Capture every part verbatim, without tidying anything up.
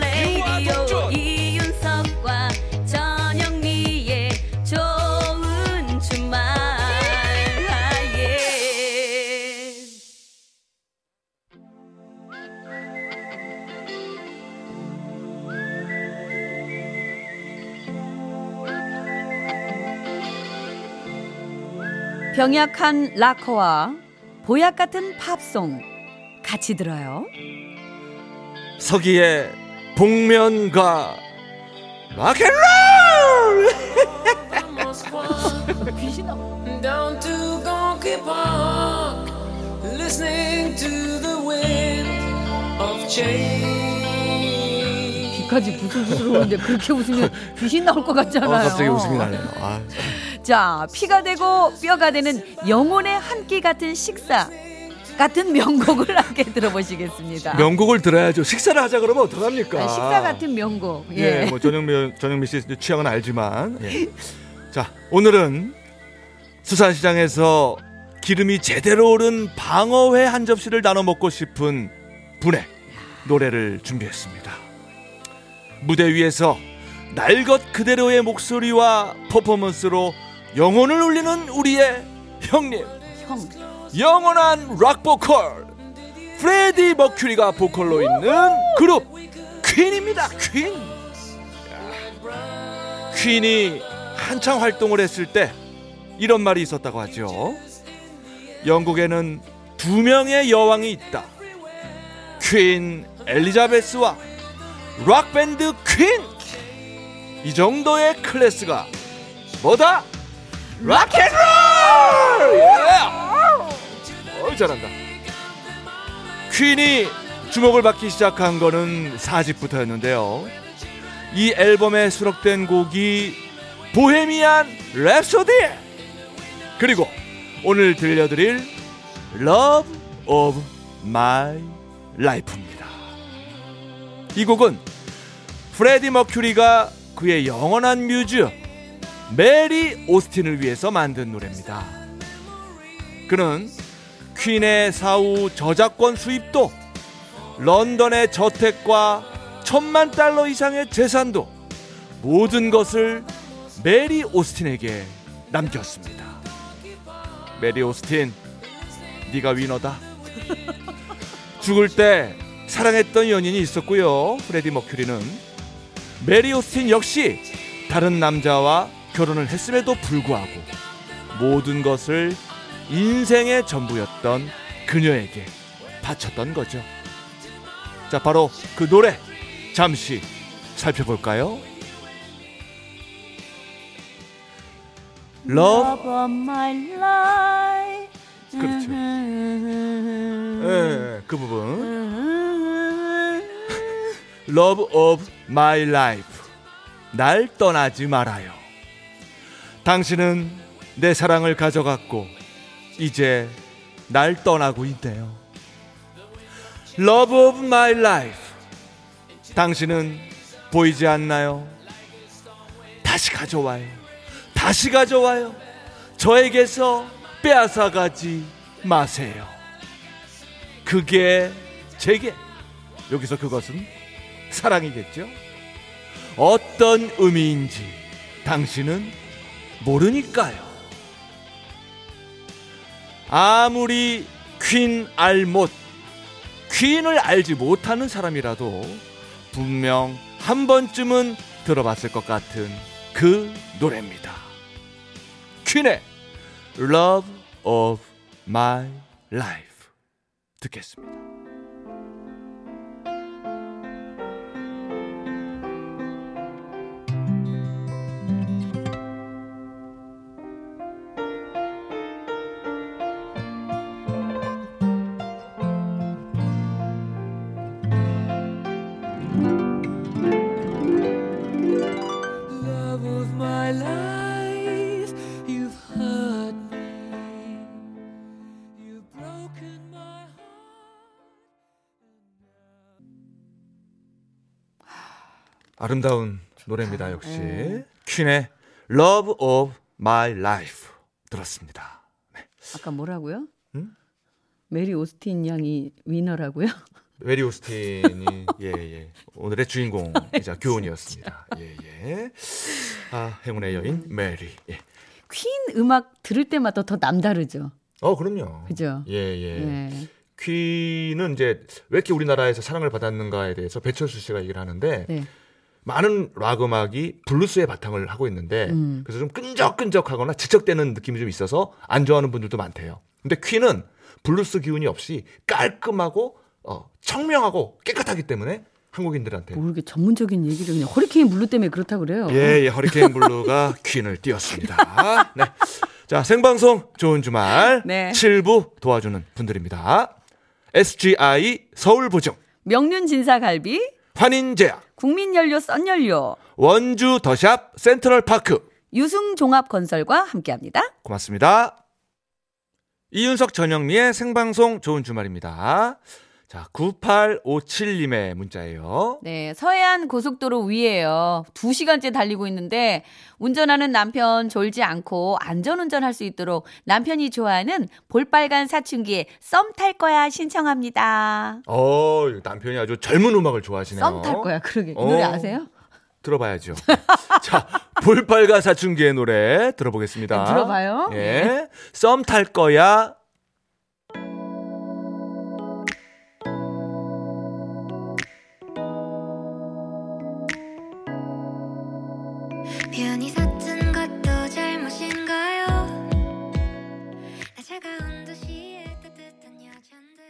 레이디오 이윤석과 전영미의 좋은 주말. 병약한 락커와 보약 같은 팝송 같이 들어요. 서기의 복면가 락앤롤. 귀신아. Down to Gonky Park, listening to the wind of change. 귀까지 부슬부슬 오는데 그렇게 웃으면 귀신 나올 것 같잖아요. 어, 갑자기 웃음이 나네요. 아, 자, 피가 되고 뼈가 되는 영혼의 한 끼 같은 식사 같은 명곡을 함께 들어보시겠습니다. 명곡을 들어야죠. 식사를 하자 그러면 어떡합니까? 아, 식사 같은 명곡. 예, 예, 뭐 전영미, 전영미 씨 취향은 알지만. 예. 자, 오늘은 수산시장에서 기름이 제대로 오른 방어회 한 접시를 나눠 먹고 싶은 분의 노래를 준비했습니다. 무대 위에서 날것 그대로의 목소리와 퍼포먼스로 영혼을 울리는 우리의 형님. 형. 영원한 락보컬 프레디 머큐리가 보컬로 있는 그룹 퀸입니다. 퀸. 퀸이 한창 활동을 했을 때 이런 말이 있었다고 하죠. 영국에는 두 명의 여왕이 있다. 퀸 엘리자베스와 락밴드 퀸. 이 정도의 클래스가 뭐다? 락앤롤! Yeah! 잘한다. 퀸이 주목을 받기 시작한 거는 사 집부터였는데요. 이 앨범에 수록된 곡이 보헤미안 랩소디, 그리고 오늘 들려드릴 Love of My Life입니다. 이 곡은 프레디 머큐리가 그의 영원한 뮤즈 메리 오스틴을 위해서 만든 노래입니다. 그는 퀸의 사후 저작권 수입도, 런던의 저택과 천만 달러 이상의 재산도, 모든 것을 메리 오스틴에게 남겼습니다. 메리 오스틴, 네가 위너다. 죽을 때 사랑했던 연인이 있었고요. 프레디 머큐리는 메리 오스틴 역시 다른 남자와 결혼을 했음에도 불구하고 모든 것을 인생의 전부였던 그녀에게 바쳤던 거죠. 자, 바로 그 노래 잠시 살펴볼까요? Love of my life. 그렇죠. 네, 그 부분. Love of my life. 날 떠나지 말아요. 당신은 내 사랑을 가져갔고 이제 날 떠나고 있네요. Love of my life. 당신은 보이지 않나요? 다시 가져와요. 다시 가져와요. 저에게서 빼앗아가지 마세요. 그게 제게, 여기서 그것은 사랑이겠죠? 어떤 의미인지 당신은 모르니까요. 아무리 퀸 알못, 퀸을 알지 못하는 사람이라도 분명 한 번쯤은 들어봤을 것 같은 그 노래입니다. 퀸의 Love of My Life 듣겠습니다. You've broken my heart. 아름다운 노래입니다. 역시 네. 퀸의 Love of My Life 들었습니다. 네. 아까 뭐라고요? 음? 메리 오스틴 양이 위너라고요? 메리 오스틴이 예, 예. 오늘의 주인공이자 교훈이었습니다. 예, 예. 아, 행운의 여인 메리. 예. 퀸 음악 들을 때마다 더 남다르죠. 어, 그럼요. 그죠? 예, 예. 예. 퀸은 이제 왜 이렇게 우리나라에서 사랑을 받았는가에 대해서 배철수 씨가 얘기를 하는데 네. 많은 락 음악이 블루스의 바탕을 하고 있는데 음. 그래서 좀 끈적끈적하거나 지적대는 느낌이 좀 있어서 안 좋아하는 분들도 많대요. 근데 퀸은 블루스 기운이 없이 깔끔하고 어, 청명하고 깨끗하기 때문에 한국인들한테 뭐 이렇게 전문적인 얘기를 그냥 허리케인 블루 때문에 그렇다고 그래요. 예, 예 허리케인 블루가 퀸을 띄웠습니다. 네. 자, 생방송 좋은 주말 네. 칠 부 도와주는 분들입니다. 에스지아이 서울부정, 명륜진사갈비, 환인제약, 국민연료 썬연료, 원주 더샵 센트럴파크, 유승종합건설과 함께합니다. 고맙습니다. 이윤석 전영미의 생방송 좋은 주말입니다. 자, 구팔오칠님의 문자예요. 네, 서해안 고속도로 위에요. 두 시간째 달리고 있는데 운전하는 남편 졸지 않고 안전운전 할 수 있도록 남편이 좋아하는 볼빨간 사춘기에 썸 탈 거야 신청합니다. 어, 남편이 아주 젊은 음악을 좋아하시네요. 썸 탈 거야, 그러게. 어, 노래 아세요? 들어봐야죠. 자, 볼빨간 사춘기의 노래 들어보겠습니다. 네, 들어봐요. 예, 네. 썸 탈 거야. 편히 샀던 것도 잘못인가요? 나 차가운 도시에 따뜻한 여잔데.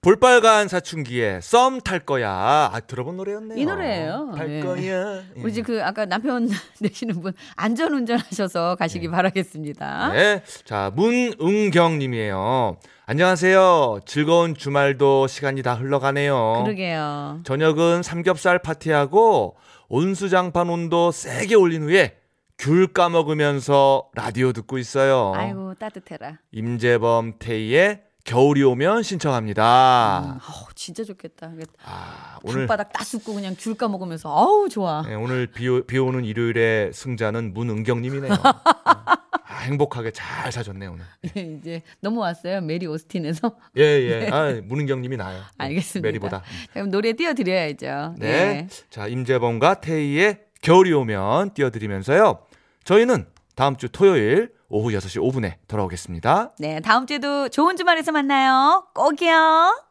볼빨간 사춘기에 썸 탈 거야. 아, 들어본 노래였네요. 이 노래예요. 탈 네. 거야. 우리 예. 그 아까 남편 내시는 분 안전운전 하셔서 가시기 네. 바라겠습니다. 네. 자, 문은경님이에요. 안녕하세요. 즐거운 주말도 시간이 다 흘러가네요. 그러게요. 저녁은 삼겹살 파티하고 온수장판 온도 세게 올린 후에 귤 까먹으면서 라디오 듣고 있어요. 아이고 따뜻해라. 임재범 태희의 겨울이 오면 신청합니다. 음, 어우, 진짜 좋겠다. 아, 오늘 바닥 따숩고 그냥 귤 까먹으면서 아우 좋아. 네, 오늘 비, 오, 비 오는 일요일의 승자는 문은경님이네요. 아, 행복하게 잘 사줬네 오늘. 예, 이제 넘어왔어요 메리 오스틴에서. 예, 예. 네. 아, 문은경님이 나아요. 알겠습니다. 메리보다. 그럼 노래 띄워드려야죠. 네. 네. 자, 임재범과 태희의 겨울이 오면 띄워드리면서요. 저희는 다음 주 토요일 오후 여섯 시 오 분에 돌아오겠습니다. 네, 다음 주에도 좋은 주말에서 만나요. 꼭이요.